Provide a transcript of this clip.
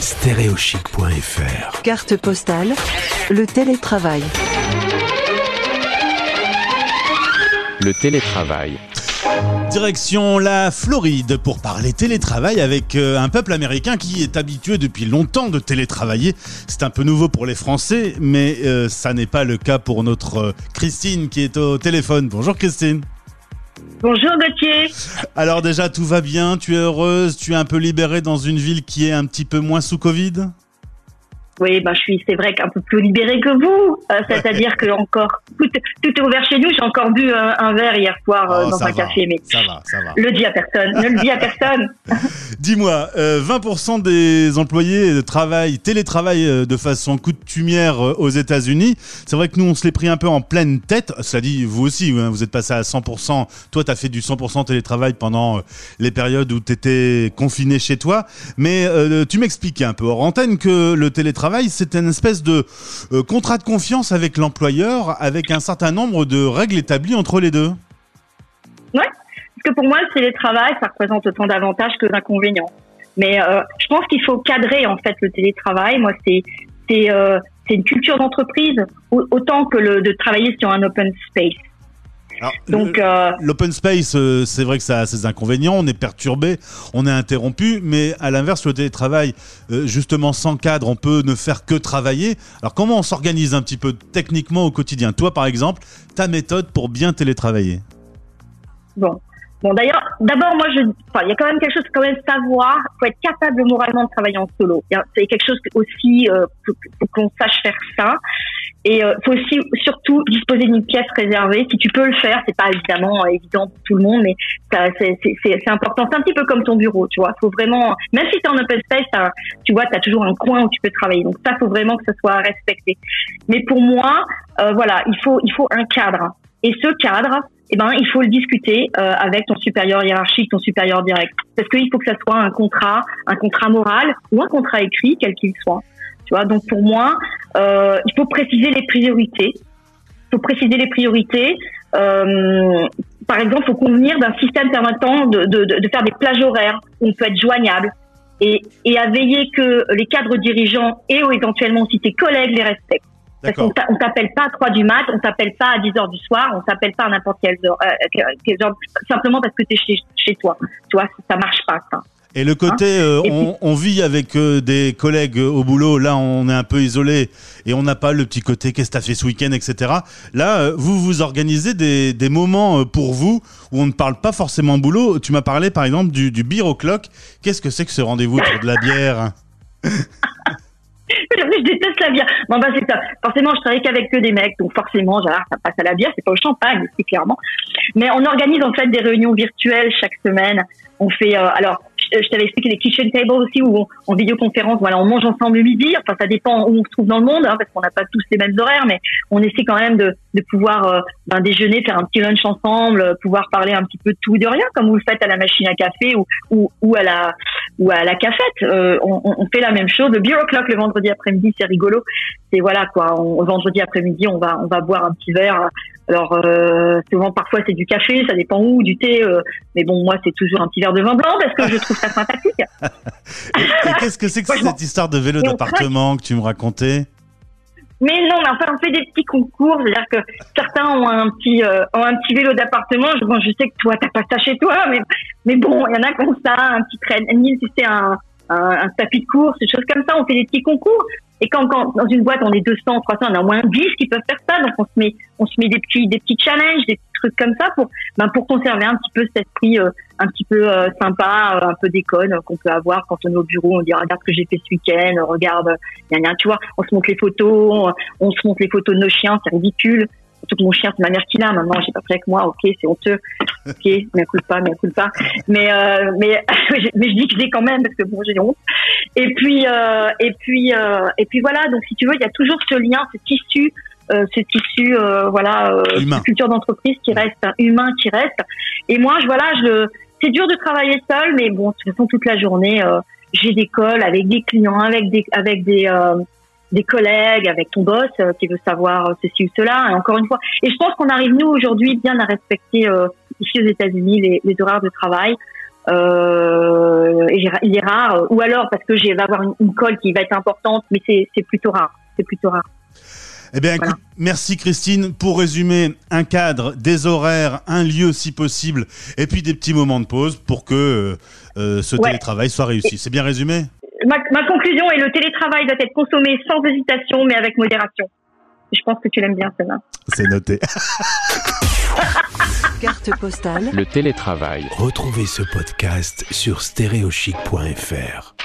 Stereochic.fr. Carte postale, le télétravail. Le télétravail. Direction la Floride pour parler télétravail avec un peuple américain qui est habitué depuis longtemps de télétravailler. C'est un peu nouveau pour les Français, mais ça n'est pas le cas pour notre Christine qui est au téléphone. Bonjour Christine. Bonjour Gauthier. Alors déjà, tout va bien, tu es heureuse, tu es un peu libérée dans une ville qui est un petit peu moins sous Covid ? Oui, bah, c'est vrai qu'un peu plus libérée que vous, c'est-à-dire que encore tout est ouvert chez nous. J'ai encore bu un verre hier soir dans un café, mais ça va. Le dis à personne, ne le dis à personne. Dis-moi, 20% des employés télétravaillent de façon coutumière aux États-Unis. C'est vrai que nous, on se l'est pris un peu en pleine tête. Cela dit, vous aussi, vous êtes passé à 100%. Toi, tu as fait du 100% télétravail pendant les périodes où tu étais confiné chez toi. Mais tu m'expliquais un peu hors antenne que le télétravail, c'est une espèce de contrat de confiance avec l'employeur, avec un certain nombre de règles établies entre les deux. Oui, parce que pour moi, le télétravail, ça représente autant d'avantages que d'inconvénients. Mais je pense qu'il faut cadrer en fait le télétravail. Moi, c'est une culture d'entreprise, autant que de travailler sur un open space. Alors, donc, l'open space, c'est vrai que ça a ses inconvénients, on est perturbé, on est interrompu, mais à l'inverse, le télétravail, justement sans cadre, on peut ne faire que travailler. Alors comment on s'organise un petit peu techniquement au quotidien ? Toi par exemple, ta méthode pour bien télétravailler ? Bon d'ailleurs, d'abord moi, il y a quand même quelque chose, quand même savoir, il faut être capable moralement de travailler en solo. C'est quelque chose aussi, faut qu'on sache faire ça. Et faut aussi surtout disposer d'une pièce réservée. Si tu peux le faire, c'est pas évidemment évident pour tout le monde, mais ça, c'est important. C'est un petit peu comme ton bureau, tu vois. Faut vraiment, même si t'es en open space, tu vois, t'as toujours un coin où tu peux travailler. Donc ça, faut vraiment que ça soit respecté. Mais pour moi, voilà, il faut un cadre. Et ce cadre, eh ben, il faut le discuter avec ton supérieur hiérarchique, ton supérieur direct, parce qu'il faut que ça soit un contrat moral ou un contrat écrit, quel qu'il soit. Tu vois, donc pour moi, il faut préciser les priorités. Par exemple, il faut convenir d'un système permettant de faire des plages horaires où on peut être joignable et à veiller que les cadres dirigeants et ou éventuellement aussi tes collègues les respectent. Parce qu'on t'appelle pas à 3 du mat, on t'appelle pas à 10 heures du soir, on t'appelle pas à n'importe quelle heure, simplement parce que t'es chez toi. Tu vois, ça marche pas, ça. Et le côté, on vit avec des collègues au boulot, là on est un peu isolé et on n'a pas le petit côté qu'est-ce que t'as fait ce week-end, etc. Là, vous vous organisez des moments pour vous où on ne parle pas forcément boulot. Tu m'as parlé par exemple du beer o'clock. Qu'est-ce que c'est que ce rendez-vous pour de la bière? Je déteste la bière. Bon, bah, c'est ça. Forcément, je travaille qu'avec des mecs, donc forcément, genre, ça passe à la bière, c'est pas au champagne, c'est clairement. Mais on organise en fait des réunions virtuelles chaque semaine. On fait, alors, je t'avais expliqué les kitchen tables aussi, où en vidéoconférence, voilà, on mange ensemble le midi. Enfin, ça dépend où on se trouve dans le monde, hein, parce qu'on n'a pas tous les mêmes horaires, mais on essaie quand même de pouvoir déjeuner, faire un petit lunch ensemble, pouvoir parler un petit peu de tout et de rien, comme vous le faites à la machine à café ou à la cafette. On fait la même chose. Le beer o'clock le vendredi après-midi, c'est rigolo. C'est voilà quoi. Vendredi après-midi, on va boire un petit verre. Alors souvent, parfois c'est du café, ça dépend où, du thé. Mais bon, moi c'est toujours un petit verre de vin blanc parce que je trouve ça sympathique. Et qu'est-ce que c'est que cette histoire de vélo d'appartement que tu me racontais ? Mais non, mais enfin on fait des petits concours, c'est-à-dire que certains ont un petit vélo d'appartement. Bon, je sais que toi t'as pas ça chez toi, mais bon, il y en a comme ça, un petit treadmill, tu sais, un tapis de course, des choses comme ça. On fait des petits concours. Et quand dans une boîte on est 200, 300, on a au moins 10 qui peuvent faire ça, donc on se met des petits challenges, des petits trucs comme ça pour conserver un petit peu cet esprit un petit peu sympa, un peu déconne qu'on peut avoir quand on est au bureau. On dit regarde ce que j'ai fait ce week-end, regarde, tu vois, on se montre les photos, de nos chiens, c'est ridicule. Surtout que mon chien, c'est ma mère qui l'a. Maintenant, j'ai pas pris avec moi. Ok, c'est honteux. Ok, mais elle coule pas. Mais je dis que j'ai quand même parce que bon, j'ai honte. Et puis voilà. Donc, si tu veux, il y a toujours ce lien, ce tissu, voilà, cette culture d'entreprise qui reste, humain qui reste. Et moi, c'est dur de travailler seule, mais bon, de toute façon, toute la journée, j'ai des calls avec des clients, avec des collègues, avec ton boss qui veut savoir ceci ou cela. Et encore une fois, et je pense qu'on arrive nous aujourd'hui bien à respecter ici aux États-Unis les horaires de travail. il est rare, ou alors parce que je vais avoir une colle qui va être importante, mais c'est plutôt rare. C'est plutôt rare. Eh bien, voilà. Écoute, merci Christine. Pour résumer, un cadre, des horaires, un lieu si possible, et puis des petits moments de pause pour que ce télétravail soit réussi. C'est bien résumé ? Ma conclusion est: le télétravail doit être consommé sans hésitation, mais avec modération. Je pense que tu l'aimes bien, celle-là. C'est noté. Carte postale. Le télétravail. Retrouvez ce podcast sur Stereochic.fr.